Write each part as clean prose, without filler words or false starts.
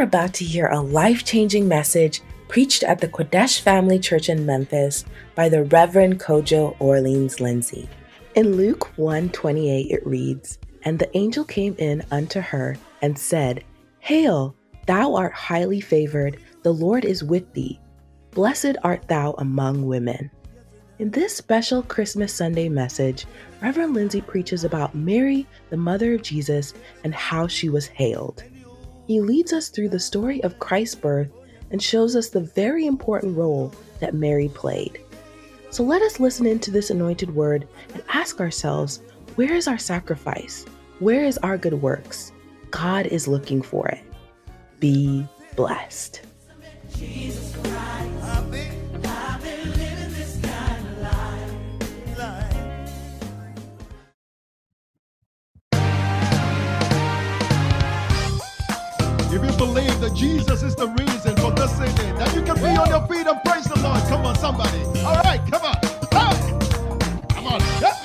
are about to hear a life-changing message preached at the Quadesh Family Church in Memphis by the Reverend Kojo Orleans Lindsay. In Luke 1:28 it reads, "And the angel came in unto her and said, Hail, thou art highly favored, the Lord is with thee. Blessed art thou among women." In this special Christmas Sunday message, Reverend Lindsay preaches about Mary, the mother of Jesus, and how she was hailed. He leads us through the story of Christ's birth and shows us the very important role that Mary played. So let us listen into this anointed word and ask ourselves, where is our sacrifice? Where is our good works? God is looking for it. Be blessed. Jesus Christ. If you believe that Jesus is the reason for this evening, that you can be on your feet and praise the Lord. Come on, somebody. All right, come on. Hey! Come on. Yep.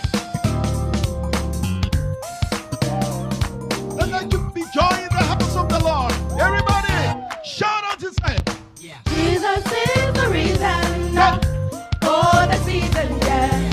Then let you be joy in the house of the Lord. Everybody, shout out his name. Yeah. Jesus is the reason for the season, yeah.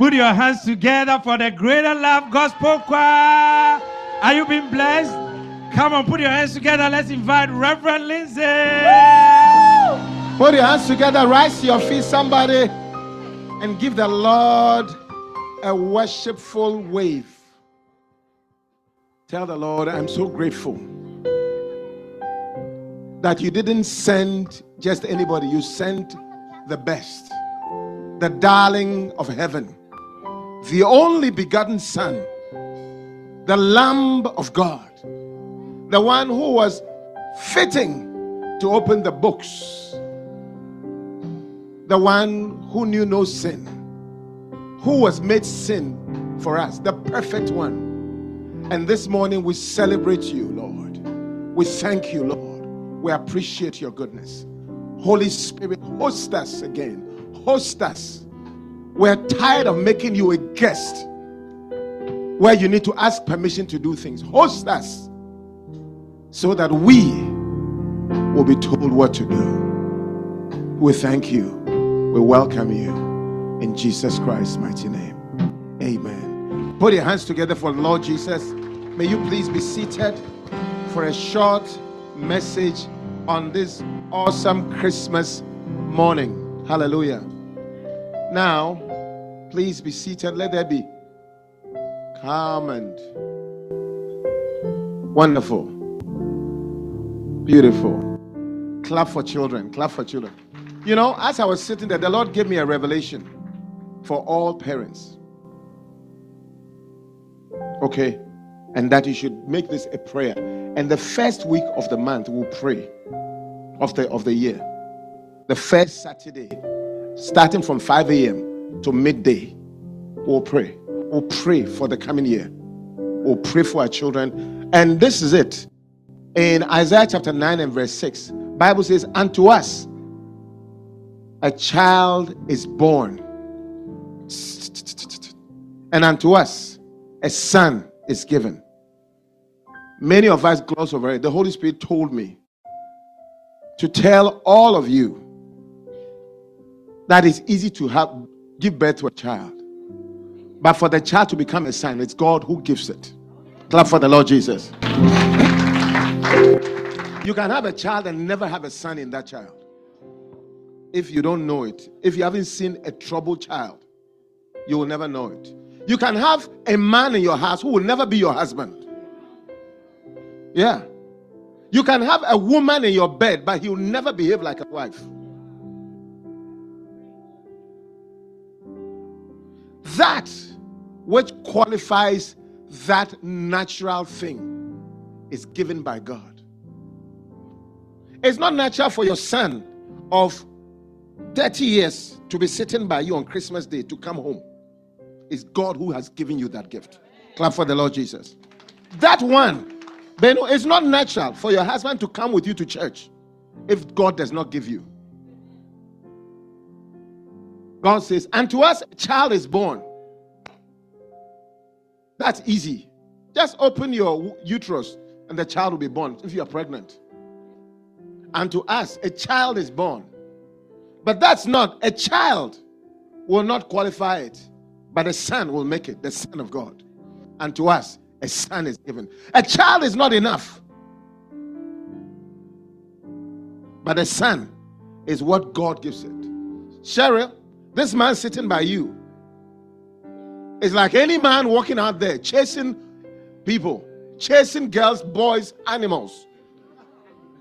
Put your hands together for the Greater Love Gospel Choir. Are you being blessed? Come on, put your hands together. Let's invite Reverend Lindsay. Woo! Put your hands together. Rise to your feet, somebody, and give the Lord a worshipful wave. Tell the Lord, I'm so grateful that you didn't send just anybody. You sent the best, the darling of heaven, the only begotten Son, the Lamb of God, the one who was fitting to open the books, the one who knew no sin, who was made sin for us, the perfect one. And this morning we celebrate you, Lord. We thank you, Lord. We appreciate your goodness. Holy Spirit, host us again. Host us. We're tired of making you a guest where you need to ask permission to do things. Host us so that we will be told what to do. We thank you. We welcome you. In Jesus Christ's mighty name. Amen. Put your hands together for the Lord Jesus. May you please be seated for a short message on this awesome Christmas morning. Hallelujah. Now, please be seated. Let there be calm and wonderful. Beautiful. Clap for children. Clap for children. You know, as I was sitting there, the Lord gave me a revelation for all parents. Okay. And that you should make this a prayer. And the first week of the month, we'll pray. Of the year. The first Saturday, starting from 5 a.m. to midday, we'll pray. We'll pray for the coming year. We'll pray for our children. And this is it. In Isaiah chapter 9 and verse 6, Bible says, unto us a child is born, and unto us a son is given. Many of us gloss over it. The Holy Spirit told me to tell all of you that it's easy to give birth to a child, but for the child to become a son, it's God who gives it. Clap for the Lord Jesus. You can have a child and never have a son in that child if you don't know it. If you haven't seen a troubled child, you will never know it. You can have a man in your house who will never be your husband. Yeah. You can have a woman in your bed, but he will never behave like a wife. That which qualifies that natural thing is given by God. It's not natural for your son of 30 years to be sitting by you on Christmas Day to come home. It's God who has given you that gift. Clap for the Lord Jesus. That one, it's not natural for your husband to come with you to church if God does not give you. God says, unto us a child is born. That's easy. Just open your uterus and the child will be born if you are pregnant. Unto us a child is born. But that's not, a child will not qualify it. But a son will make it, the Son of God. And to us, a son is given. A child is not enough. But a son is what God gives it. Cheryl, this man sitting by you is like any man walking out there, chasing people, chasing girls, boys, animals.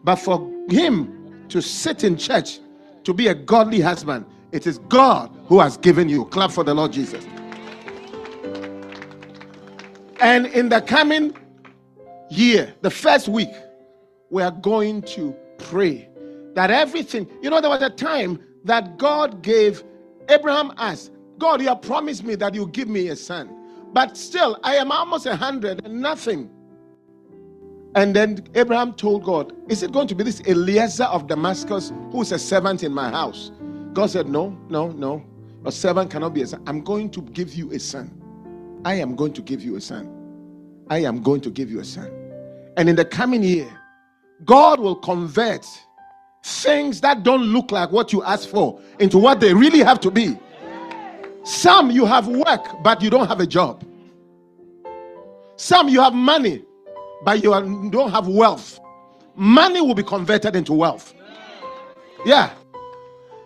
But for him to sit in church, to be a godly husband, it is God who has given you. Clap for the Lord Jesus. And in the coming year, the first week, we are going to pray that everything. You know, there was a time that God gave Abraham, asked God, you have promised me that you give me a son, but still I am almost 100 and nothing. And then Abraham told God, is it going to be this Eliezer of Damascus who is a servant in my house? God said, no, a servant cannot be a son. I'm going to give you a son. I am going to give you a son. I am going to give you a son. And in the coming year, God will convert things that don't look like what you asked for into what they really have to be. Some, you have work, but you don't have a job. Some, you have money, but you don't have wealth. Money will be converted into wealth. Yeah.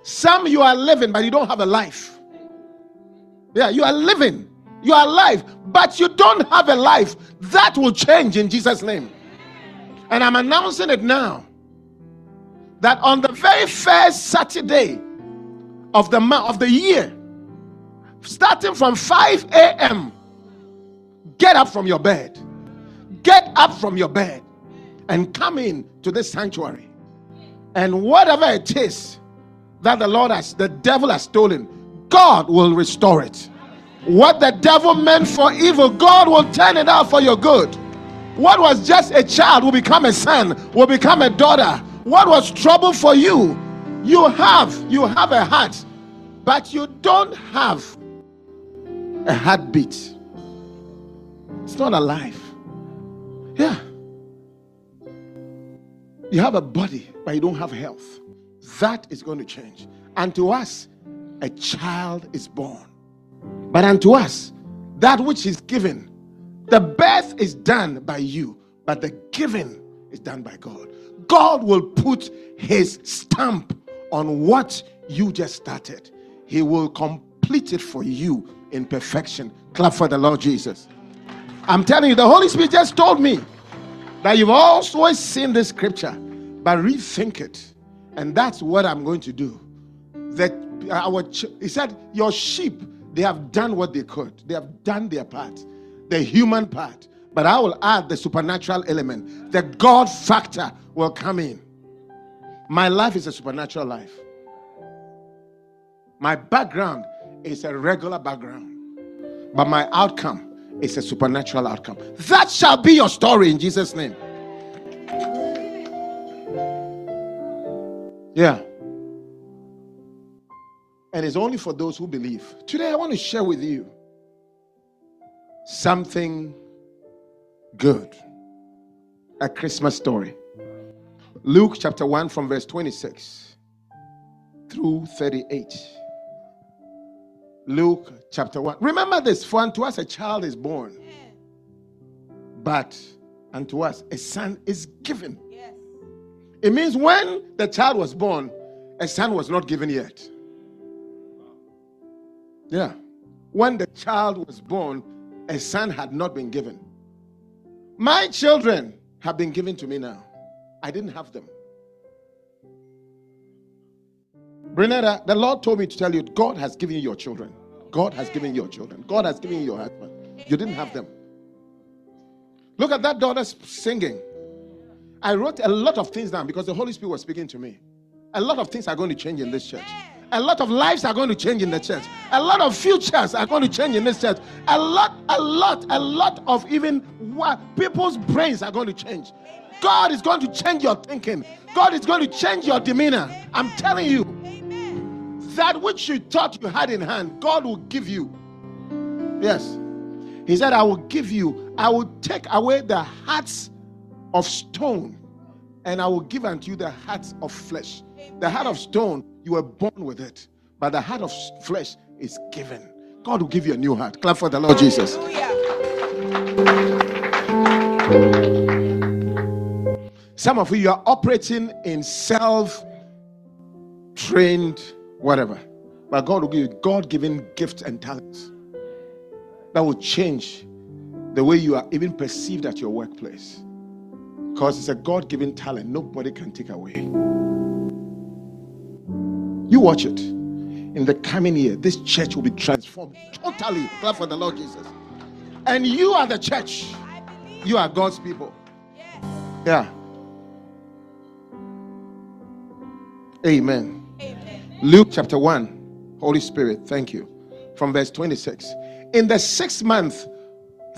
Some, you are living, but you don't have a life. Yeah, you are living. You are alive, but you don't have a life. That will change in Jesus' name. And I'm announcing it now that on the very first Saturday of the month, of the year, starting from 5 a.m., get up from your bed. Get up from your bed and come in to this sanctuary. And whatever it is that the devil has stolen, God will restore it. What the devil meant for evil, God will turn it out for your good. What was just a child will become a son, will become a daughter, What was trouble for you? You have a heart, but you don't have a heartbeat. It's not alive. Yeah. You have a body, but you don't have health. That is going to change. Unto us, a child is born. But unto us, that which is given, the birth is done by you, but the giving is done by God. God will put his stamp on what you just started. He will complete it for you in perfection. Clap for the Lord Jesus. I'm telling you, the Holy Spirit just told me that you've always seen this scripture, but rethink it. And that's what I'm going to do. That he said, your sheep, they have done what they could. They have done their part, the human part. But I will add the supernatural element. The God factor will come in. My life is a supernatural life. My background is a regular background. But my outcome is a supernatural outcome. That shall be your story in Jesus' name. Yeah. And it's only for those who believe. Today I want to share with you something good. A Christmas story. Luke chapter 1 from verse 26 through 38. Luke chapter 1. Remember this, for unto us a child is born, but unto us a son is given. Yes. It means when the child was born, a son was not given yet. Yeah. When the child was born, a son had not been given. My children have been given to me now. I didn't have them. Brenda, the Lord told me to tell you, God has given you your children. God has given you your children. God has given you your husband. You didn't have them. Look at that daughter singing. I wrote a lot of things down because the Holy Spirit was speaking to me. A lot of things are going to change in this church. A lot of lives are going to change in the church. A lot of futures are going to change in this church. A lot of even what people's brains are going to change. God is going to change your thinking. God is going to change your demeanor. I'm telling you, that which you thought you had in hand, God will give you. Yes. He said, I will give you. I will take away the hearts of stone and I will give unto you the hearts of flesh. The heart of stone, you were born with it, but the heart of flesh is given. God will give you a new heart. Clap for the Lord Jesus. Hallelujah. Some of you are operating in self-trained whatever, but God will give you God-given gifts and talents that will change the way you are even perceived at your workplace, because it's a God-given talent nobody can take away. You watch it. In the coming year, this church will be transformed totally. Clap for the Lord Jesus. And you are the church. You are God's people. Yeah. Amen. Amen. Luke chapter 1. Holy Spirit, thank you. From verse 26. In the 6th month,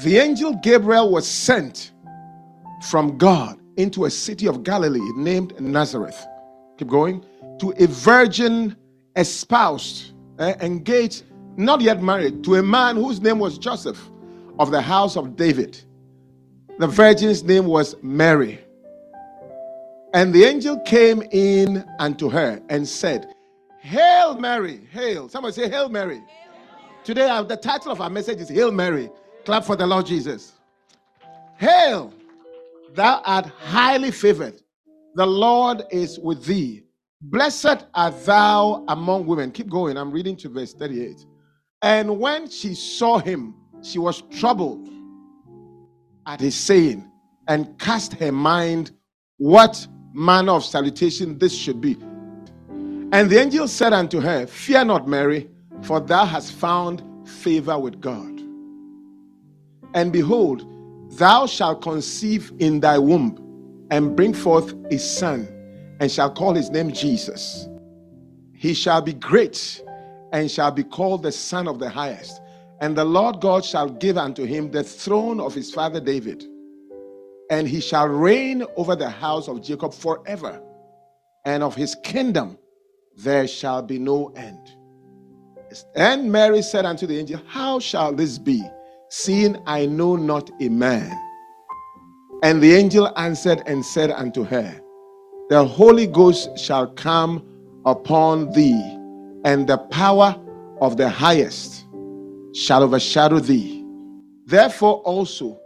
the angel Gabriel was sent from God into a city of Galilee named Nazareth. Keep going. To a virgin espoused, engaged, not yet married, to a man whose name was Joseph of the house of David. The virgin's name was Mary. And the angel came in unto her and said, Hail Mary, hail. Somebody say, Hail Mary. Hail. Today, the title of our message is Hail Mary. Clap for the Lord Jesus. Hail, thou art highly favored. The Lord is with thee. Blessed art thou among women. Keep going. I'm reading to verse 38. And when she saw him, she was troubled at his saying, and cast her mind what manner of salutation this should be. And the angel said unto her, Fear not, Mary, for thou hast found favor with God. And behold, thou shalt conceive in thy womb, and bring forth a son, and shall call his name Jesus. He shall be great, and shall be called the Son of the Highest. And the Lord God shall give unto him the throne of his father David. And he shall reign over the house of Jacob forever. and of his kingdom there shall be no end. And Mary said unto the angel, how shall this be, seeing I know not a man? And the angel answered and said unto her, the Holy Ghost shall come upon thee, and the power of the highest shall overshadow thee. Therefore also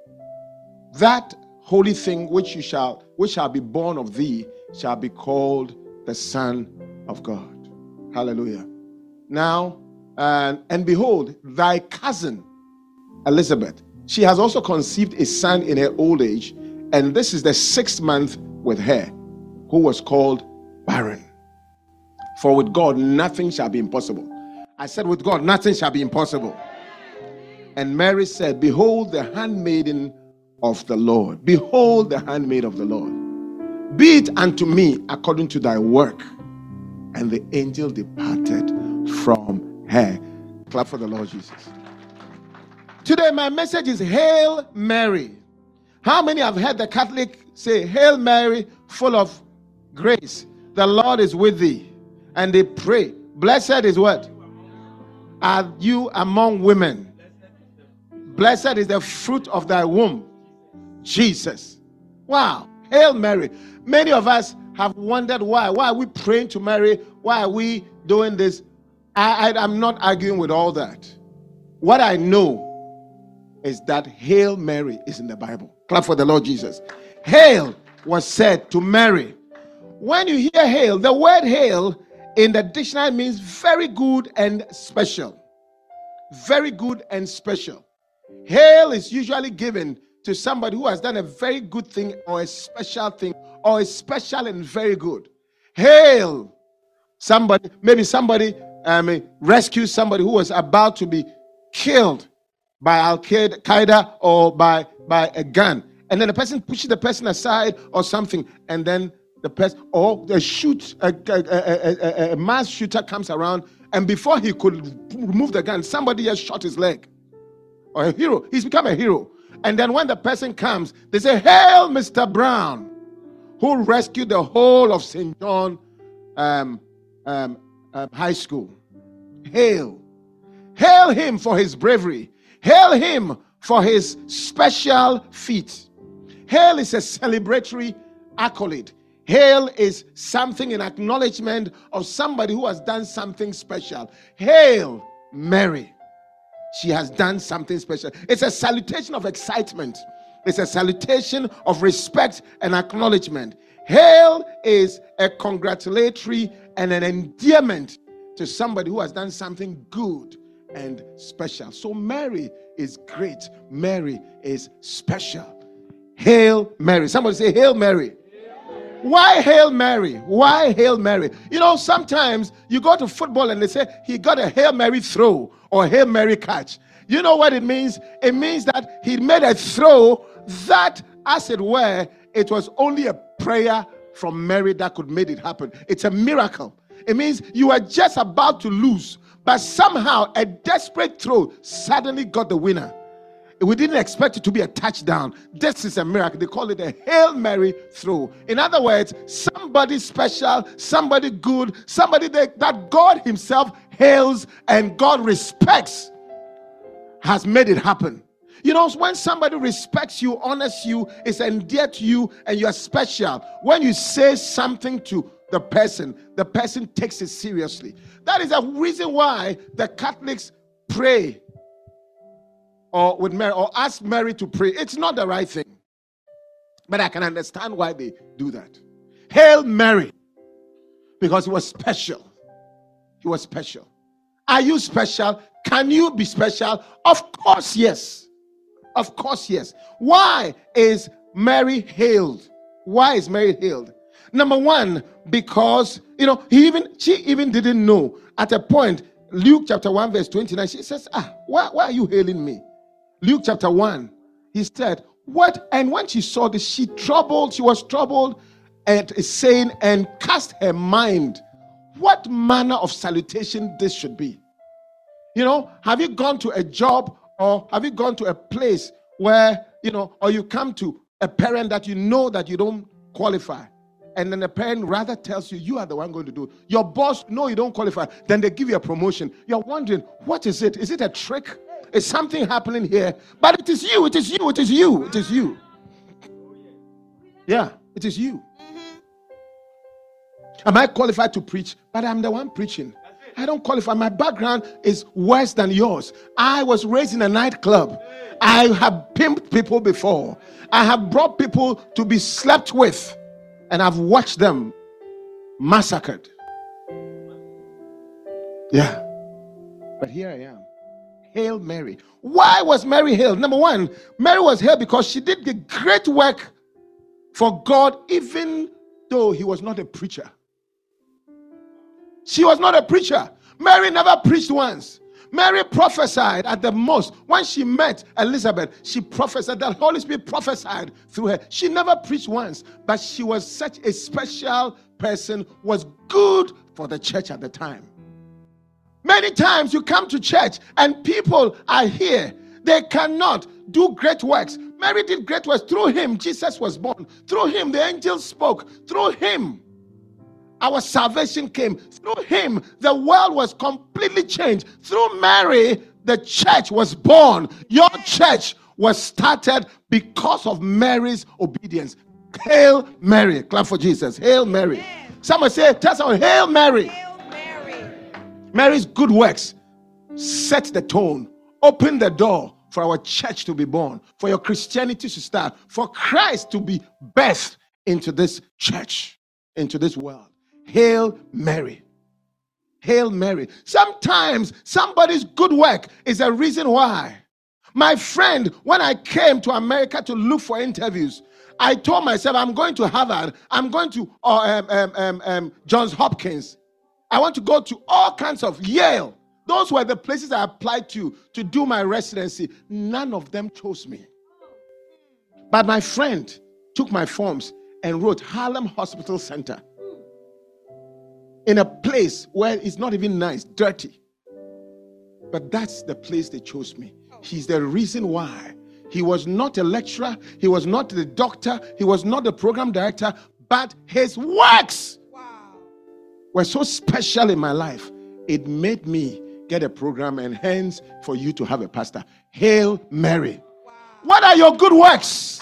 that holy thing which shall be born of thee shall be called the Son of God. Hallelujah. Now and behold, thy cousin Elizabeth, she has also conceived a son in her old age, and this is the 6th month with her, who was called barren. For with God nothing shall be impossible. I said, with God nothing shall be impossible. And Mary said, behold the handmaiden of the Lord. Behold the handmaid of the Lord. Be it unto me according to thy work. And the angel departed from her. Clap for the Lord Jesus. Today my message is Hail Mary. How many have heard the Catholic say, Hail Mary, full of grace, the Lord is with thee? And they pray, blessed is what? Are you among women? Blessed is the fruit of thy womb, Jesus. Wow. Hail Mary. Many of us have wondered why. Why are we praying to Mary? Why are we doing this? I'm not arguing with all that. What I know is that Hail Mary is in the Bible. Clap for the Lord Jesus. Hail was said to Mary. When you hear hail, the word hail in the dictionary means very good and special. Very good and special. Hail is usually given to somebody who has done a very good thing or a special thing, or is special and very good. Hail somebody, maybe somebody rescued somebody who was about to be killed by Al-Qaeda or by a gun, and then the person pushes the person aside or something, and then the person, or the mass shooter comes around, and before he could remove the gun, somebody just shot his leg. Or a hero. He's become a hero. And then when the person comes, they say, Hail Mr. Brown, who rescued the whole of St. John High School. Hail. Hail him for his bravery. Hail him for his special feat. Hail is a celebratory accolade. Hail is something in acknowledgement of somebody who has done something special. Hail Mary. She has done something special. It's a salutation of excitement. It's a salutation of respect and acknowledgement. Hail is a congratulatory and an endearment to somebody who has done something good and special. So Mary is great. Mary is special. Hail Mary. Somebody say, Hail Mary. Why Hail Mary? Why Hail Mary? You know, sometimes you go to football and they say he got a Hail Mary throw or Hail Mary catch. You know what it means? It means that he made a throw that, as it were, it was only a prayer from Mary that could make it happen. It's a miracle. It means you were just about to lose, but somehow a desperate throw suddenly got the winner. We didn't expect it to be a touchdown. This is a miracle. They call it a Hail Mary throw. In other words, somebody special, somebody good, somebody that God himself hails and God respects has made it happen. You know, when somebody respects you, honors you, is endeared to you, and you are special, when you say something to the person takes it seriously. That is a reason why the Catholics pray or with Mary, or ask Mary to pray. It's not the right thing, but I can understand why they do that. Hail Mary, because it was special. It was special. Are you special? Can you be special? Of course, yes. Of course, yes. Why is Mary hailed? Why is Mary hailed? Number one, because, you know, she even didn't know. At a point, Luke chapter 1 verse 29, she says, why are you hailing me? Luke chapter 1, he said, what? And when she saw this, she was troubled and saying, and cast her mind, what manner of salutation this should be. You know, have you gone to a job, or have you gone to a place where, you know, or you come to a parent that you know that you don't qualify, and then the parent rather tells you, you are the one going to do it. Your boss, no, you don't qualify. Then they give you a promotion. You're wondering, what is it? Is it a trick? Is something happening here? But it is you, it is you, it is you, it is you. Yeah, it is you. Am I qualified to preach? But I'm the one preaching. I don't qualify. My background is worse than yours. I was raised in a nightclub. I have pimped people before. I have brought people to be slept with, and I've watched them massacred. Yeah. But here I am. Hail Mary. Why was Mary hailed? Number one, Mary was hailed because she did the great work for God, even though he was not a preacher. She was not a preacher. Mary never preached once. Mary prophesied at the most. When she met Elizabeth, she prophesied. The Holy Spirit prophesied through her. She never preached once, but she was such a special person, was good for the church at the time. Many times you come to church and people are here. They cannot do great works. Mary did great works. Through him, Jesus was born. Through him, the angels spoke. Through him, our salvation came. Through him, the world was completely changed. Through Mary, the church was born. Your church was started because of Mary's obedience. Hail Mary. Clap for Jesus. Hail Mary. Amen. Someone say, tell someone, Hail Mary. Hail Mary. Mary's good works set the tone, open the door for our church to be born, for your Christianity to start, for Christ to be birthed into this church, into this world. Hail Mary. Hail Mary. Sometimes somebody's good work is a reason why. My friend, when I came to America to look for interviews, I told myself, I'm going to Harvard. I'm going to Johns Hopkins. I want to go to all kinds of Yale. Those were the places I applied to do my residency. None of them chose me. But my friend took my forms and wrote Harlem Hospital Center, in a place where it's not even nice, dirty. But that's the place they chose me. He's the reason why. He was not a lecturer. He was not the doctor. He was not the program director. But his works were so special in my life. It made me get a program, and hence for you to have a pastor. Hail Mary. Wow. What are your good works?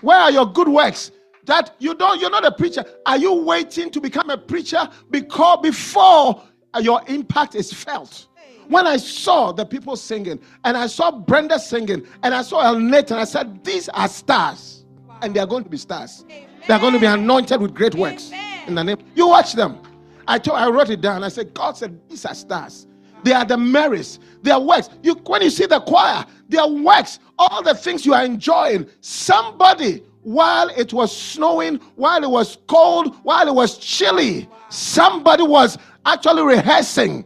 Where are your good works? That you're not a preacher. Are you waiting to become a preacher? Because before your impact is felt. When I saw the people singing, and I saw Brenda singing, and I saw Elnathan, I said, these are stars. Wow. And they are going to be stars. Amen. They are going to be anointed with great works. Amen. In the name. You watch them. I wrote it down. I said, God said, these are stars. They are the Marys. Their works. When you see the choir, their works, all the things you are enjoying, somebody, while it was snowing, while it was cold, while it was chilly, somebody was actually rehearsing.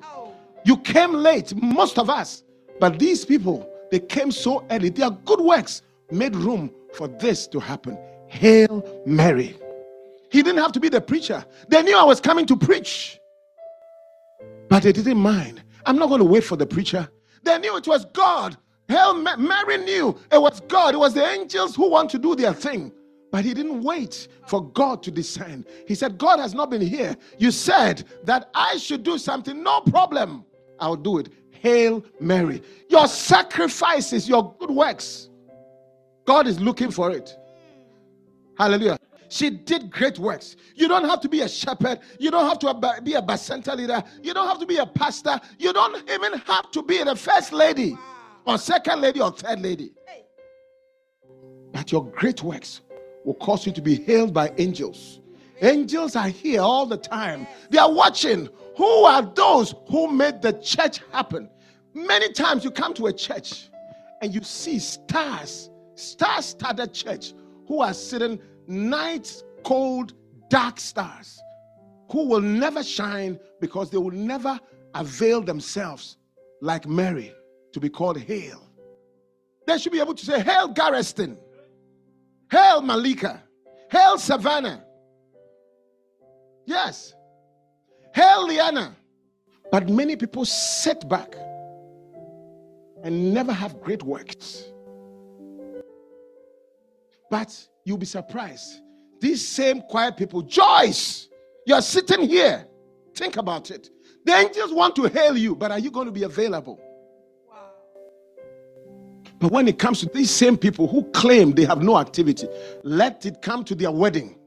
You came late, most of us. But these people, they came so early. Their good works made room for this to happen. Hail Mary. He didn't have to be the preacher. They knew I was coming to preach, but they didn't mind. I'm not going to wait for the preacher. They knew it was God. Hell, Mary knew it was God. It was the angels who want to do their thing. But he didn't wait for God to descend. He said, God has not been here. You said that I should do something. No problem. I'll do it. Hail Mary. Your sacrifices, your good works, God is looking for it. Hallelujah. She did great works. You don't have to be a shepherd. You don't have to be a basenta leader. You don't have to be a pastor. You don't even have to be the first lady. Wow. Or second lady or third lady. But your great works will cause you to be hailed by angels. Angels are here all the time. They are watching. Who are those who made the church happen? Many times you come to a church and you see stars. Star-studded church who are sitting, night, cold, dark stars who will never shine because they will never avail themselves like Mary to be called hail. They should be able to say, Hail Garrison, Hail Malika, Hail Savannah, yes, Hail Liana. But many people sit back and never have great works. But you'll be surprised. These same quiet people, Joyce, you're sitting here. Think about it. The angels want to hail you, but are you going to be available? Wow. But when it comes to these same people who claim they have no activity, let it come to their wedding.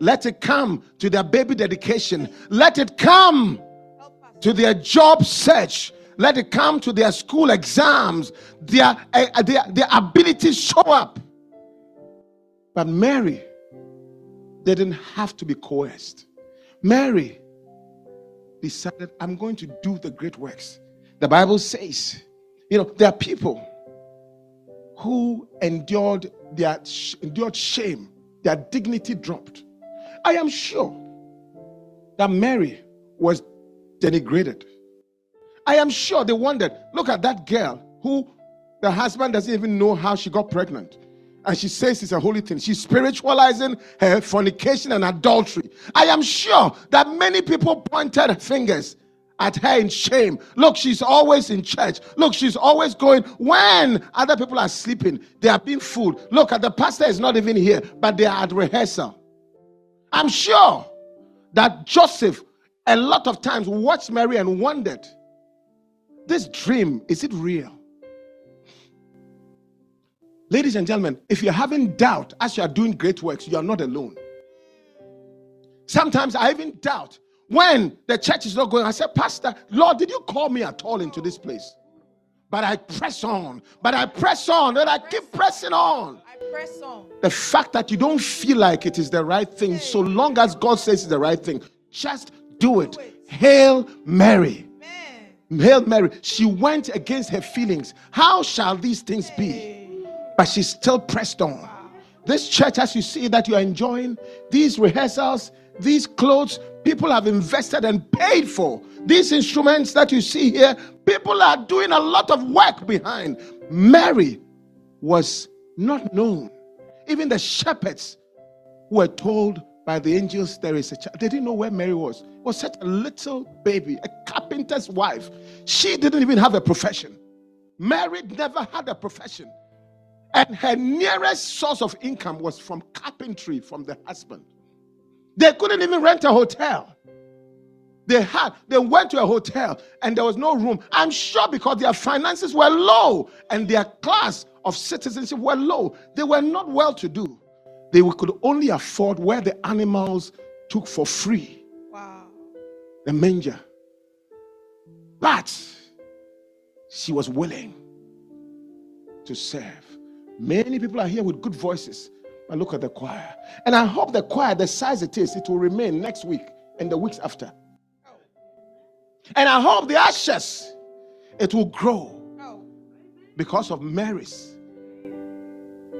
Let it come to their baby dedication. Let it come to their job search. Let it come to their school exams. Their abilities show up. But Mary, they didn't have to be coerced. Mary decided, I'm going to do the great works. The Bible says, you know, there are people who endured shame. Their dignity dropped. I am sure that Mary was denigrated. I am sure they wondered, look at that girl who the husband doesn't even know how she got pregnant. And she says it's a holy thing. She's spiritualizing her fornication and adultery. I am sure that many people pointed fingers at her in shame. Look, she's always in church. Look, she's always going when other people are sleeping. They are being fooled. Look, the pastor is not even here, but they are at rehearsal. I'm sure that Joseph a lot of times watched Mary and wondered, this dream, is it real? Ladies and gentlemen, if you're having doubt as you are doing great works, you are not alone. Sometimes I even doubt when the church is not going. I say, Pastor, Lord, did you call me at all into this place? But I press on. But I press on. And I keep pressing on. I press on. The fact that you don't feel like it is the right thing, so long as God says it's the right thing, just do it. Hail Mary. Hail Mary. She went against her feelings. How shall these things be? But she still pressed on. Wow. This church, as you see that you are enjoying, these rehearsals, these clothes, people have invested and paid for. These instruments that you see here, people are doing a lot of work behind. Mary was not known. Even the shepherds were told by the angels, there is a child. They didn't know where Mary was. It was such a little baby, a carpenter's wife. She didn't even have a profession. Mary never had a profession. And her nearest source of income was from carpentry from the husband. They couldn't even rent a hotel. They went to a hotel and there was no room. I'm sure because their finances were low and their class of citizenship were low. They were not well to do. They could only afford where the animals took for free. Wow. The manger. But she was willing to serve. Many people are here with good voices, but look at the choir. And I hope the choir, the size it is, it will remain next week and the weeks after. Oh. And I hope the ashes, it will grow. Oh. Because of Mary's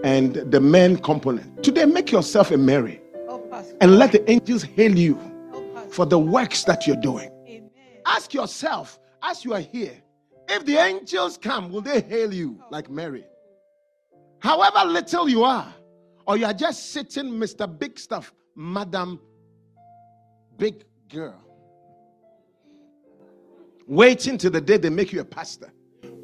and the men component. Today, make yourself a Mary. And let the angels hail you for the works that you're doing. Amen. Ask yourself, as you are here, if the angels come, will they hail you like Mary? However little you are, or you are just sitting, Mr. Big Stuff, Madam Big Girl, waiting till the day they make you a pastor.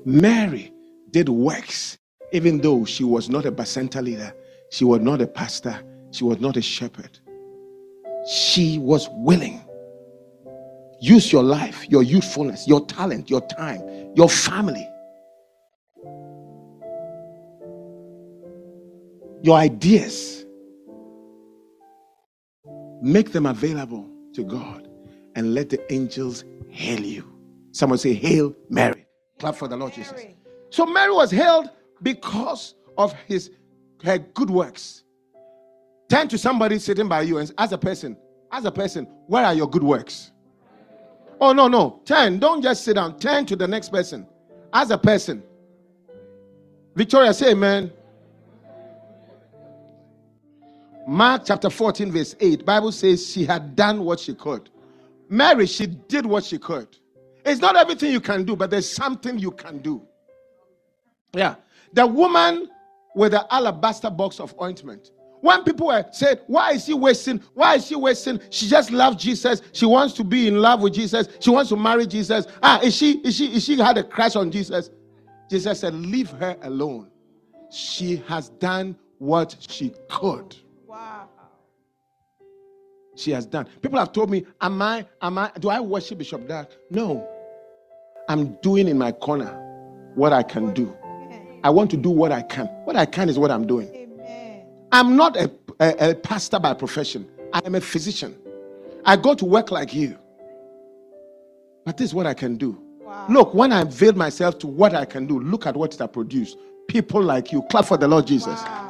Mary did works, even though she was not a Bacenta leader, she was not a pastor, she was not a shepherd. She was willing. Use your life, your youthfulness, your talent, your time, your family, your ideas, make them available to God and let the angels hail you. Someone say, Hail Mary. Clap for the Lord Jesus. So Mary was hailed because of her good works. Turn to somebody sitting by you and as a person, where are your good works? Oh, no. Turn. Don't just sit down. Turn to the next person. As a person. Victoria, say amen. Mark chapter 14 verse 8, Bible says she had done what she could. Mary, she did what she could. It's not everything you can do, but there's something you can do. Yeah. The woman with the alabaster box of ointment. When people were saying, why is she wasting? She just loved Jesus. She wants to be in love with Jesus. She wants to marry Jesus. Is she had a crush on Jesus? Jesus said, leave her alone. She has done what she could. she has done. People have told me, do I worship Bishop Dark? No. I'm doing in my corner what I can do. I want to do what I can. What I can is what I'm doing. Amen. I'm not a pastor by profession. I am a physician. I go to work like you. But this is what I can do. Wow. Look, when I veiled myself to what I can do, look at what it has produced. People like you. Clap for the Lord Jesus. Wow.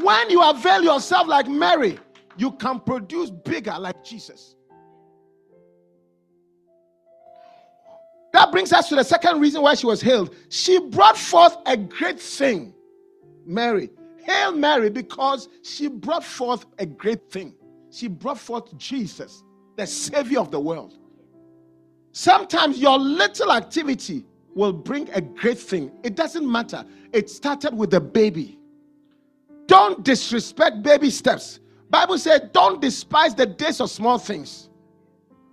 When you avail yourself like Mary, you can produce bigger like Jesus. That brings us to the second reason why she was hailed. She brought forth a great thing. Mary. Hail Mary because she brought forth a great thing. She brought forth Jesus, the Savior of the world. Sometimes your little activity will bring a great thing. It doesn't matter. It started with a baby. Don't disrespect baby steps. Bible says, don't despise the days of small things.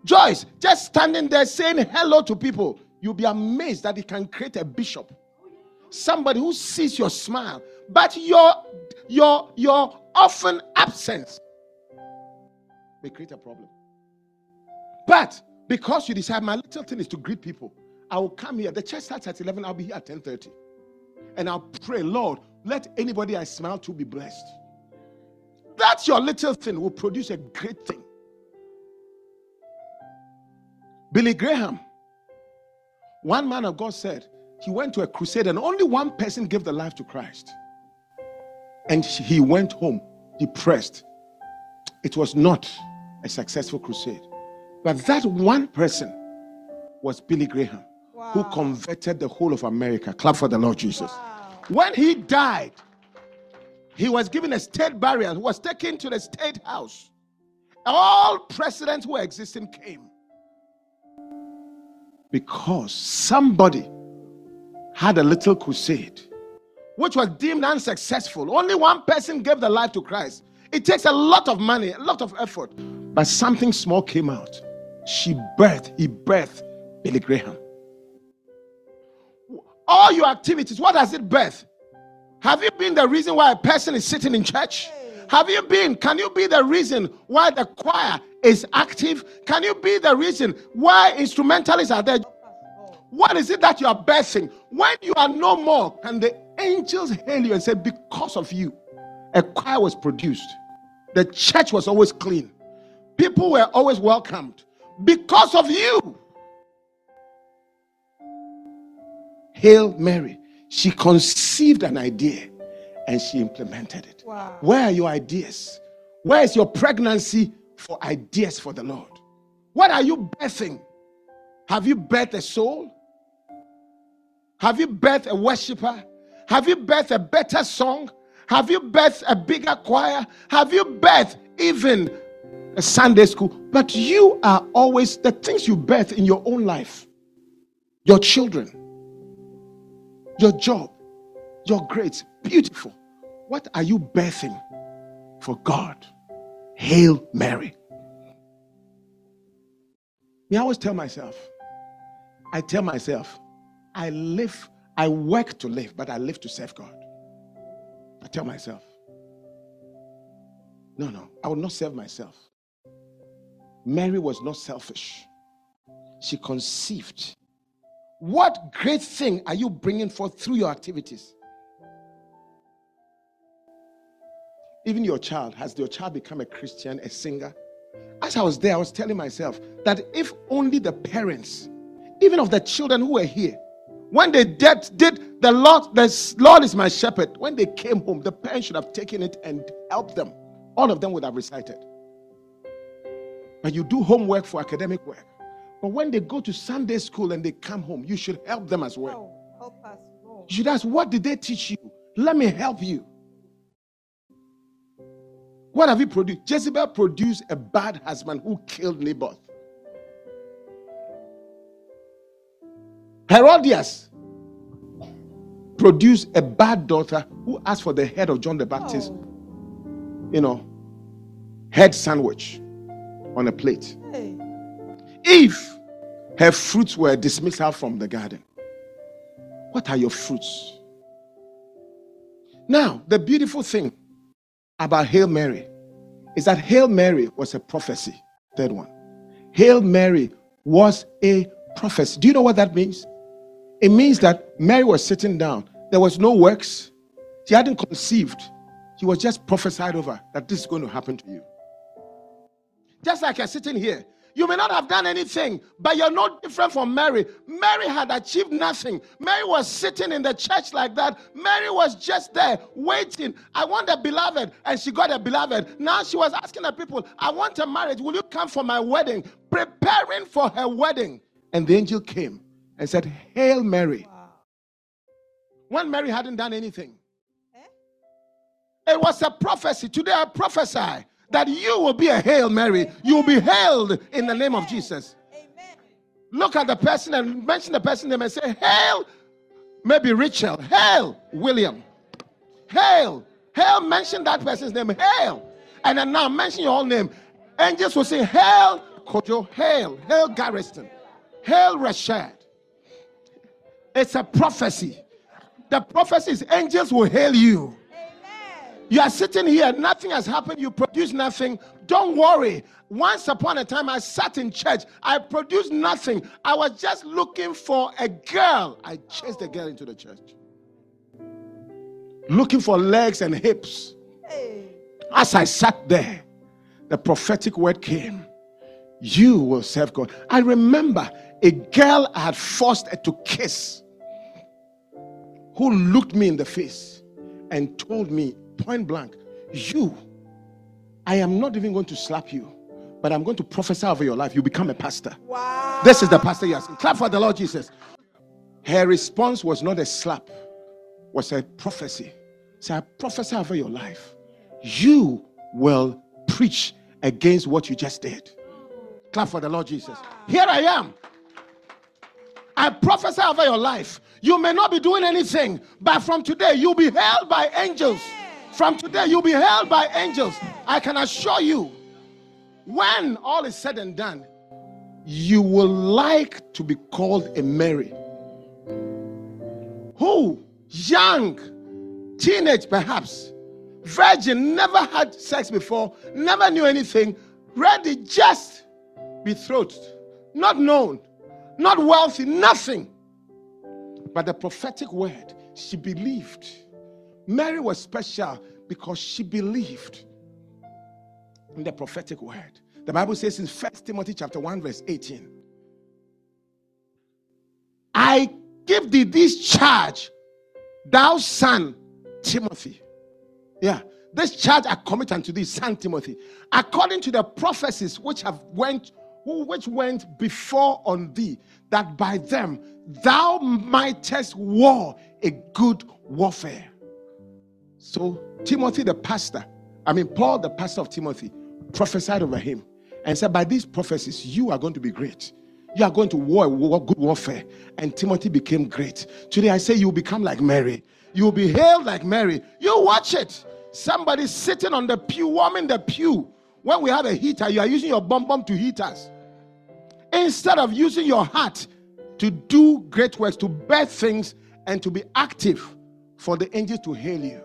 Joyce, just standing there saying hello to people, you'll be amazed that it can create a bishop. Somebody who sees your smile, but your often absence may create a problem. But because you decide, my little thing is to greet people, I will come here. The church starts at 11, I'll be here at 10:30. And I'll pray, Lord, let anybody I smile to be blessed. That's your little thing will produce a great thing. Billy Graham, one man of God, said he went to a crusade and only one person gave their life to Christ. And he went home depressed. It was not a successful crusade. But that one person was Billy Graham, wow, who converted the whole of America. Clap for the Lord Jesus. Wow. When he died, he was given a state burial. He was taken to the state house. All presidents who were existing came. Because somebody had a little crusade which was deemed unsuccessful. Only one person gave their life to Christ. It takes a lot of money, a lot of effort. But something small came out. He birthed Billy Graham. All your activities, what has it birthed? Have you been the reason why a person is sitting in church? Have you been? Can you be the reason why the choir is active? Can you be the reason why instrumentalists are there? What is it that you are birthing? When you are no more, can the angels hail you and say, because of you, a choir was produced. The church was always clean. People were always welcomed. Because of you. Hail Mary. She conceived an idea. And she implemented it. Wow. Where are your ideas? Where is your pregnancy for ideas for the Lord? What are you birthing? Have you birthed a soul? Have you birthed a worshiper? Have you birthed a better song? Have you birthed a bigger choir? Have you birthed even a Sunday school? But you are always the things you birth in your own life. Your children. Your job. Your grades. Beautiful. What are you birthing for God? Hail Mary. Me, I always tell myself, I live, I work to live, but I live to serve God. I tell myself, no, I will not serve myself. Mary was not selfish. She conceived. What great thing are you bringing forth through your activities? Even your child, has your child become a Christian, a singer? As I was there, I was telling myself that if only the parents, even of the children who were here, when they did the Lord is my shepherd, when they came home, the parents should have taken it and helped them. All of them would have recited. But you do homework for academic work. But when they go to Sunday school and they come home, you should help them as well. Oh, help us, Lord. You should ask, what did they teach you? Let me help you. What have you produced? Jezebel produced a bad husband who killed Naboth. Herodias produced a bad daughter who asked for the head of John the Baptist. Oh. You know, head sandwich on a plate. Hey. Eve, her fruits were dismissed out from the garden. What are your fruits? Now, the beautiful thing about Hail Mary is that Hail Mary was a prophecy. Third one, Hail Mary was a prophecy. Do you know what that means? It means that Mary was sitting down. There was no works. She hadn't conceived. She was just prophesied over that this is going to happen to you. Just like you're sitting here. You may not have done anything, but you're no different from Mary. Mary had achieved nothing. Mary was sitting in the church like that. Mary was just there waiting. I want a beloved, and she got a beloved. Now she was asking the people, I want a marriage. Will you come for my wedding? Preparing for her wedding. And the angel came and said, Hail Mary. Wow. When Mary hadn't done anything. Eh? It was a prophecy. Today I prophesy that you will be a Hail Mary. Amen. You will be hailed in the name of Jesus. Amen. Look at the person and mention the person name and say, Hail, maybe Rachel. Hail, William. Hail. Hail, mention that person's name. Hail. And then now mention your own name. Angels will say, Hail, Kojo. Hail. Hail, Garrison. Hail, Rashad. It's a prophecy. The prophecy is angels will hail you. You are sitting here, nothing has happened, you produce nothing. Don't worry. Once upon a time, I sat in church, I produced nothing. I was just looking for a girl. I chased a girl into the church. Looking for legs and hips. As I sat there, the prophetic word came. You will serve God. I remember a girl I had forced her to kiss, who looked me in the face and told me, point blank, I am not even going to slap you, but I'm going to prophesy over your life. You become a pastor. Wow. This is the pastor you are seeing. Clap for the Lord Jesus. Her response was not a slap, was a prophecy. So I prophesy over your life. You will preach against what you just did. Clap for the Lord Jesus. Wow. Here I am. I prophesy over your life. You may not be doing anything, but from today you'll be held by angels. From today, you'll be held by angels. I can assure you, when all is said and done, you will like to be called a Mary. Who, young, teenage perhaps, virgin, never had sex before, never knew anything, ready, just betrothed, not known, not wealthy, nothing. But the prophetic word, she believed. Mary was special because she believed in the prophetic word. The Bible says in 1 Timothy chapter 1 verse 18, I give thee this charge, thou son Timothy. Yeah, this charge I commit unto thee, son Timothy, according to the prophecies which went before on thee, that by them thou mightest war a good warfare. So Paul, the pastor of Timothy, prophesied over him and said, by these prophecies, you are going to be great. You are going to war good warfare. And Timothy became great. Today I say you will become like Mary. You will be hailed like Mary. You watch it. Somebody sitting on the pew, warming the pew. When we have a heater, you are using your bum to heat us. Instead of using your heart to do great works, to bear things, and to be active for the angels to hail you.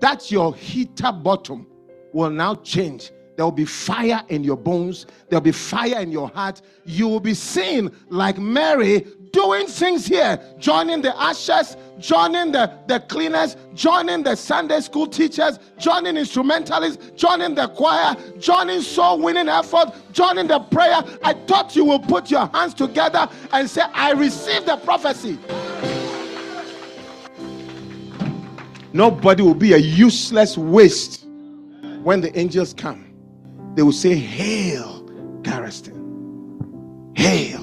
That your heater bottom will now change. There will be fire in your bones. There will be fire in your heart. You will be seen like Mary doing things here. Joining the ushers, joining the cleaners, joining the Sunday school teachers, joining instrumentalists, joining the choir, joining soul winning effort, joining the prayer. I thought you will put your hands together and say, I receive the prophecy. Nobody will be a useless waste. When the angels come, they will say, Hail, Garrison. Hail.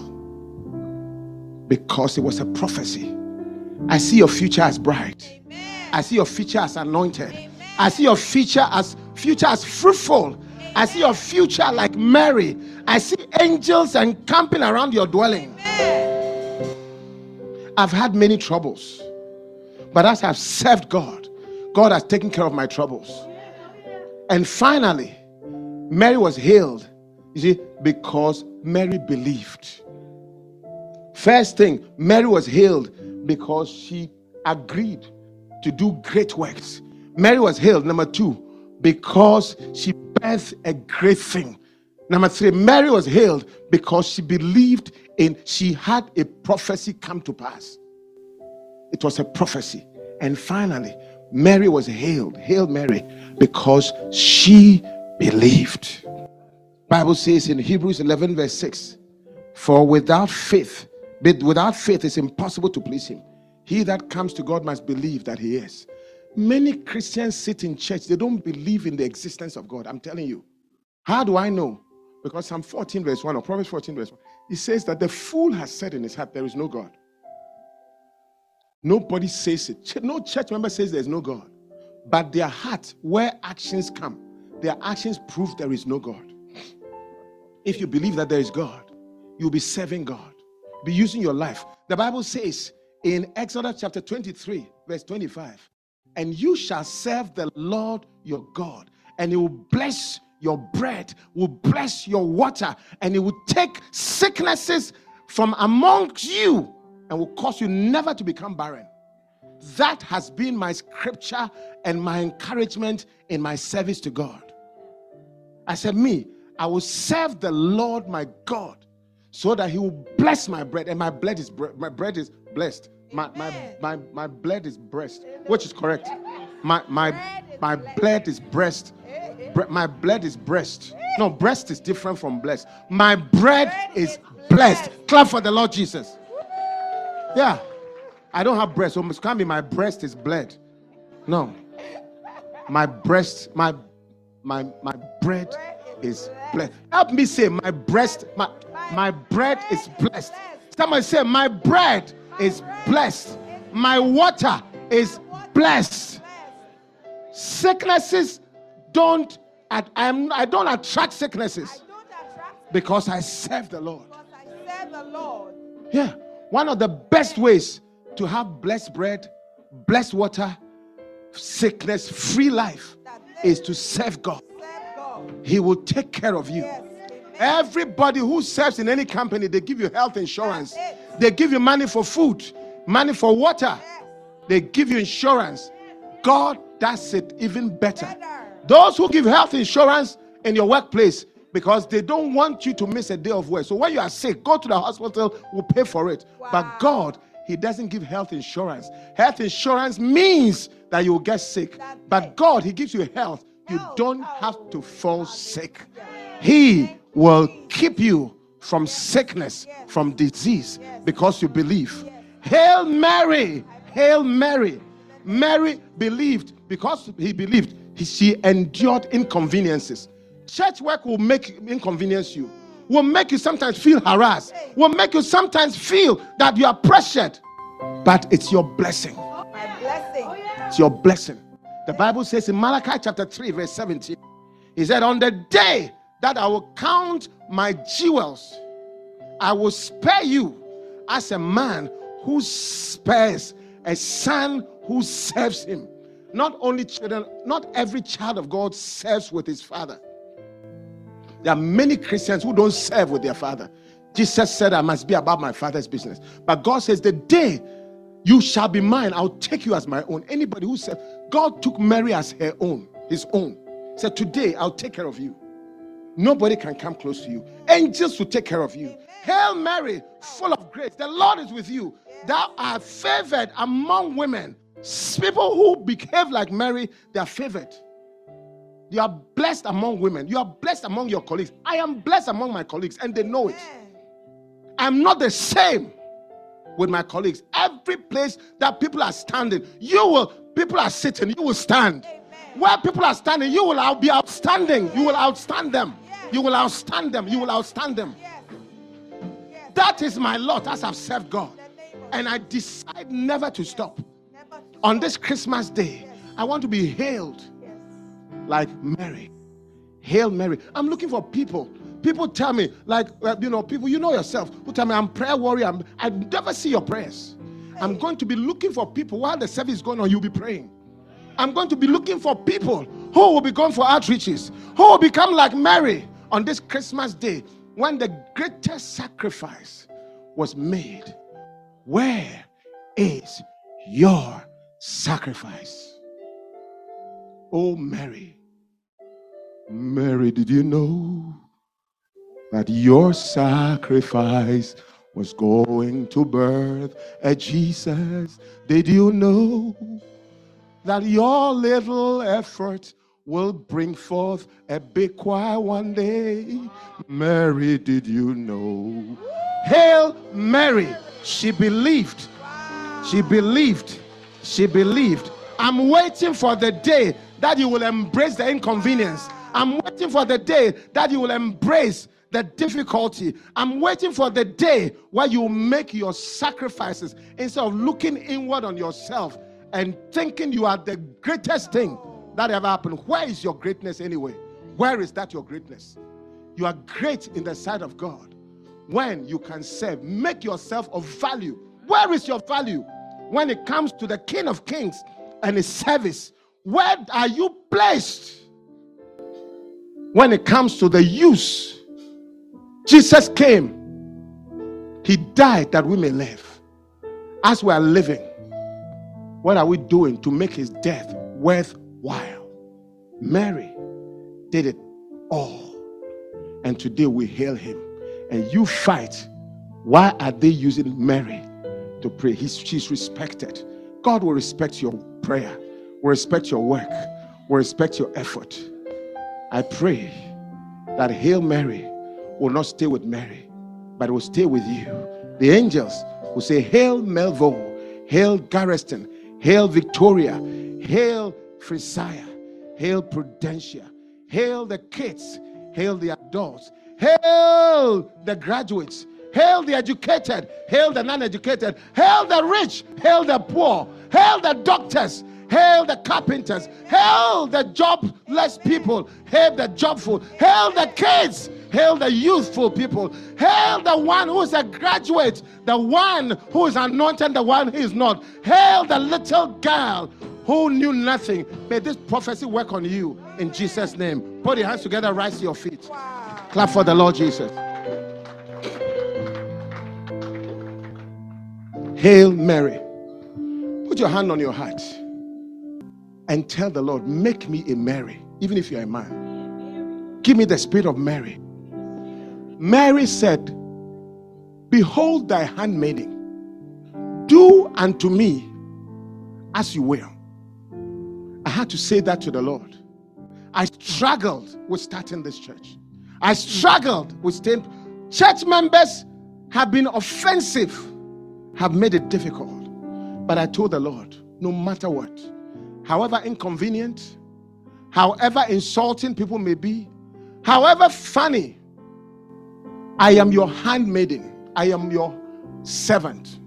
Because it was a prophecy. I see your future as bright. Amen. I see your future as anointed. Amen. I see your future as fruitful. Amen. I see your future like Mary. I see angels encamping around your dwelling. Amen. I've had many troubles. But as I've served God, God has taken care of my troubles. And finally, Mary was healed, you see, because Mary believed. First thing, Mary was healed because she agreed to do great works. Mary was healed, number two, because she birthed a great thing. Number three, Mary was hailed because she believed in, she had a prophecy come to pass. It was a prophecy. And finally, Mary was hailed, Hail Mary, because she believed. Bible says in Hebrews 11 verse 6, for without faith it's impossible to please him. He that comes to God must believe that he is. Many Christians sit in church, they don't believe in the existence of God. I'm telling you. How do I know? Because Psalm 14 verse 1 or Proverbs 14 verse 1, it says that the fool has said in his heart, there is no God. Nobody says it. No church member says there's no God. But their heart, where actions come, their actions prove there is no God. If you believe that there is God, you'll be serving God. Be using your life. The Bible says in Exodus chapter 23, verse 25, and you shall serve the Lord your God, and he will bless your bread, will bless your water, and he will take sicknesses from amongst you, and will cause you never to become barren. That has been my scripture and my encouragement in my service to God. I said, I will serve the Lord my God so that he will bless my bread. And my bread is blessed. My bread is breast, which is correct. My bread is breast. My bread is breast. No, breast is different from blessed. My bread is blessed. Clap for the Lord Jesus. Yeah, I don't have breast, so it can't be my breast is bled. No, my breast, my bread is blessed. Help me say my breast, my bread is blessed. Somebody say my bread is blessed. My water is blessed. Sicknesses don't. I don't attract sicknesses because I serve the Lord. Yeah. One of the best ways to have blessed bread, blessed water, sickness, free life is to serve God. He will take care of you. Everybody who serves in any company, they give you health insurance. They give you money for food, money for water. They give you insurance. God does it even better. Those who give health insurance in your workplace, because they don't want you to miss a day of work. So when you are sick, go to the hospital, we'll pay for it. Wow. But God, he doesn't give health insurance. Health insurance means that you will get sick. But God, he gives you health. You don't have to fall sick. He will keep you from sickness, from disease, because you believe. Hail Mary! Hail Mary! Mary believed. Because he believed, she endured inconveniences. Church work will make inconvenience you, will make you sometimes feel harassed, will make you sometimes feel that you are pressured, but it's your blessing. It's your blessing. The Bible says in Malachi chapter 3 verse 17, he said, on the day that I will count my jewels, I will spare you as a man who spares a son who serves him. Not only children, not every child of God serves with his father. There are many Christians who don't serve with their father. Jesus said, I must be about my father's business. But God says, the day you shall be mine, I'll take you as my own. Anybody who said, God took Mary as her own, his own. He said, today I'll take care of you. Nobody can come close to you. Angels will take care of you. Hail Mary, full of grace. The Lord is with you. Thou art favored among women. People who behave like Mary, they are favored. You are blessed among women. You are blessed among your colleagues. I am blessed among my colleagues, and they know it. I'm not the same with my colleagues. Every place that people are standing, people are sitting, you will stand. Where people are standing, you will be outstanding. You will outstand them. You will outstand them. You will outstand them. That is my lot as I've served God. And I decide never to stop. On this Christmas day, I want to be hailed like Mary. Hail Mary. I'm looking for people. People tell me, people, you know yourself, who tell me I'm prayer warrior. I never see your prayers. I'm going to be looking for people while the service is going on, you'll be praying. I'm going to be looking for people who will be going for outreaches, who will become like Mary on this Christmas day when the greatest sacrifice was made. Where is your sacrifice? Oh Mary, Mary, did you know that your sacrifice was going to birth a Jesus? Did you know that your little effort will bring forth a big choir one day? Mary, did you know? Hail Mary! She believed. She believed. She believed. I'm waiting for the day that you will embrace the inconvenience. I'm waiting for the day that you will embrace the difficulty. I'm waiting for the day where you make your sacrifices instead of looking inward on yourself and thinking you are the greatest thing that ever happened. Where is your greatness anyway? Where is that your greatness? You are great in the sight of God when you can serve. Make yourself of value. Where is your value? When it comes to the King of Kings and his service, where are you placed? When it comes to the use, Jesus came. He died that we may live. As we are living, what are we doing to make his death worthwhile? Mary did it all. And today we hail him. And you fight. Why are they using Mary to pray? She's respected. God will respect your prayer, will respect your work, will respect your effort. I pray that Hail Mary will not stay with Mary, but will stay with you. The angels will say, Hail Melville, Hail Garriston, Hail Victoria, Hail Frisia, Hail Prudentia, Hail the kids, Hail the adults, Hail the graduates, Hail the educated, Hail the non-educated, Hail the rich, Hail the poor, Hail the doctors, Hail the carpenters, Hail the jobless people, Hail the jobful, Hail the kids, Hail the youthful people, Hail the one who is a graduate, the one who is anointed, the one who is not, Hail the little girl who knew nothing. May this prophecy work on you in Jesus' name. Put your hands together, rise to your feet. Wow. Clap for the Lord Jesus. Hail Mary. Put your hand on your heart and tell the Lord, make me a Mary, even if you're a man. Give me the spirit of Mary. Mary said, behold thy handmaiden, do unto me as you will. I had to say that to the Lord. I struggled with starting this church. I struggled with staying. Church members have been offensive, have made it difficult. But I told the Lord, no matter what, however inconvenient, however insulting people may be, however funny, I am your handmaiden. I am your servant.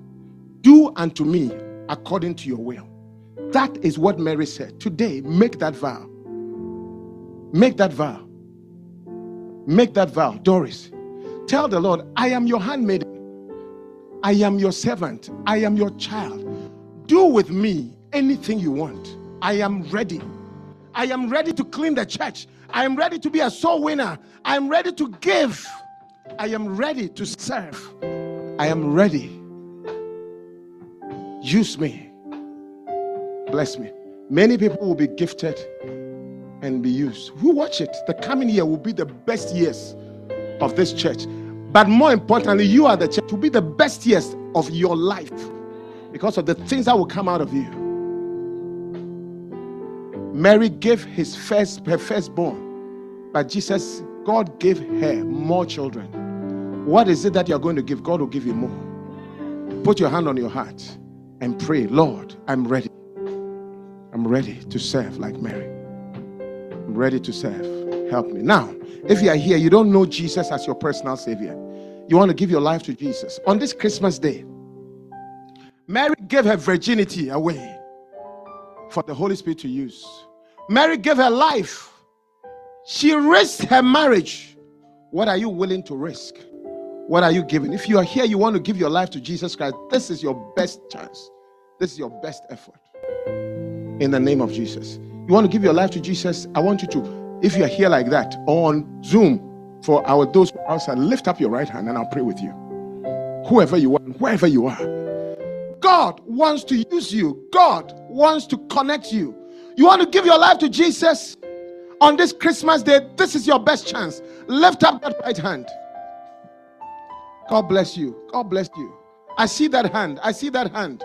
Do unto me according to your will. That is what Mary said. Today, make that vow. Make that vow. Make that vow. Doris, tell the Lord, I am your handmaiden. I am your servant. I am your child. Do with me anything you want. I am ready. I am ready to clean the church. I am ready to be a soul winner. I am ready to give. I am ready to serve. I am ready. Use me. Bless me. Many people will be gifted and be used. Who watch it? The coming year will be the best years of this church. But more importantly, you are the church. It will be the best years of your life because of the things that will come out of you. Mary gave her firstborn, but Jesus, God gave her more children. What is it that you're going to give? God will give you more. Put your hand on your heart and pray, Lord, I'm ready. I'm ready to serve like Mary. I'm ready to serve. Help me. Now, if you are here, you don't know Jesus as your personal Savior. You want to give your life to Jesus. On this Christmas day, Mary gave her virginity away for the Holy Spirit to use. Mary gave her life. She risked her marriage. What are you willing to risk? What are you giving? If you are here, you want to give your life to Jesus Christ, this is your best chance. This is your best effort. In the name of Jesus. You want to give your life to Jesus? I want you to, if you are here like that, on Zoom, for our those who are outside, lift up your right hand and I'll pray with you. Whoever you are, wherever you are. God wants to use you. God wants to connect you. You want to give your life to Jesus? On this Christmas day, this is your best chance. Lift up that right hand. God bless you. God bless you. I see that hand. I see that hand.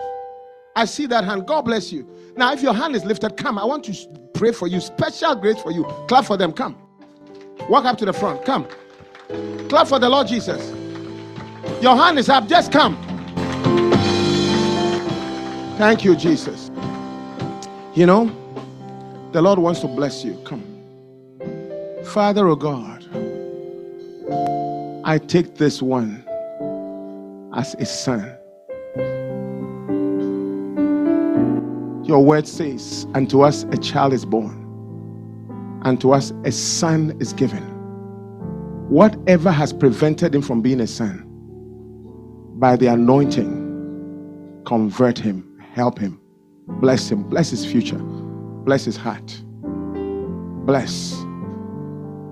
I see that hand. God bless you. Now, if your hand is lifted, come. I want to pray for you. Special grace for you. Clap for them. Come. Walk up to the front. Come. Clap for the Lord Jesus. Your hand is up. Just come. Thank you, Jesus. You know, the Lord wants to bless you. Come. Father, oh God, I take this one as a son. Your word says, unto us a child is born, unto us a son is given. Whatever has prevented him from being a son, by the anointing, convert him, help him, bless his future, bless his heart, bless.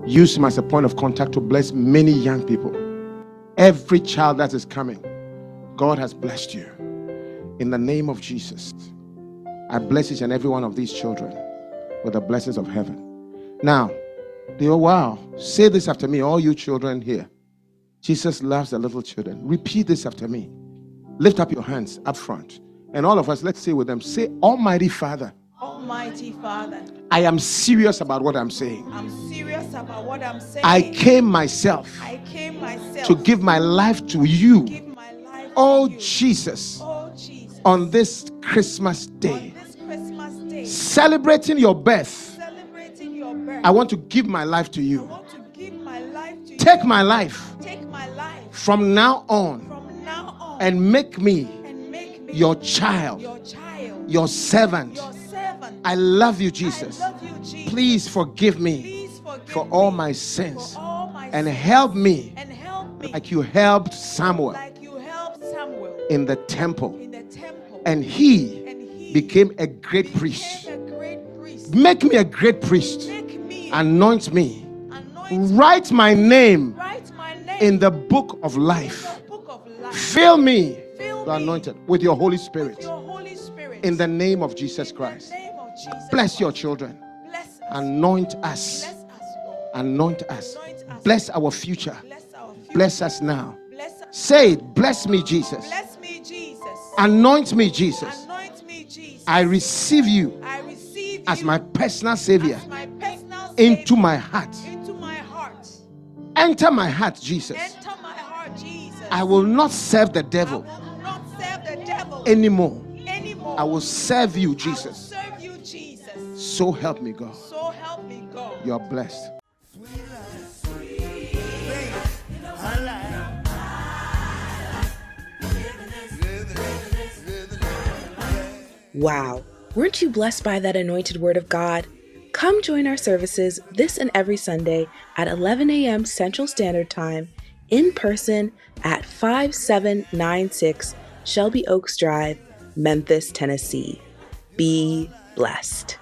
Use him as a point of contact to bless many young people. Every child that is coming, God has blessed you. In the name of Jesus, I bless each and every one of these children with the blessings of heaven. Now, dear, wow, say this after me, all you children here. Jesus loves the little children. Repeat this after me. Lift up your hands up front. And all of us, let's say with them, say, Almighty Father. Almighty Father, I am serious about what I'm saying. I'm serious about what I'm saying. I came myself to give my life to you. Give my life to you. Jesus, oh Jesus, on this Christmas day, celebrating your birth, I want to give my life to you. Take my life, from now on, and make me, your child, your servant. I love you, Jesus. Please forgive me for all my sins and help me like you helped Samuel in the temple. And he became a great priest. Make me a great priest. Anoint me. Write my name in the book of life. Fill me, the anointed, with your Holy Spirit. In the name of Jesus Christ. Bless your children. Anoint us. Anoint us. Bless our future. Bless us now. Say it. Bless me, Jesus. Anoint me, Jesus. I receive you as my personal Savior into my heart. Enter my heart, Jesus. I will not serve the devil anymore. I will serve you, Jesus. So help me God. So help me God. You are blessed. Wow. Weren't you blessed by that anointed word of God? Come join our services this and every Sunday at 11 a.m. Central Standard Time in person at 5796 Shelby Oaks Drive, Memphis, Tennessee. Be blessed.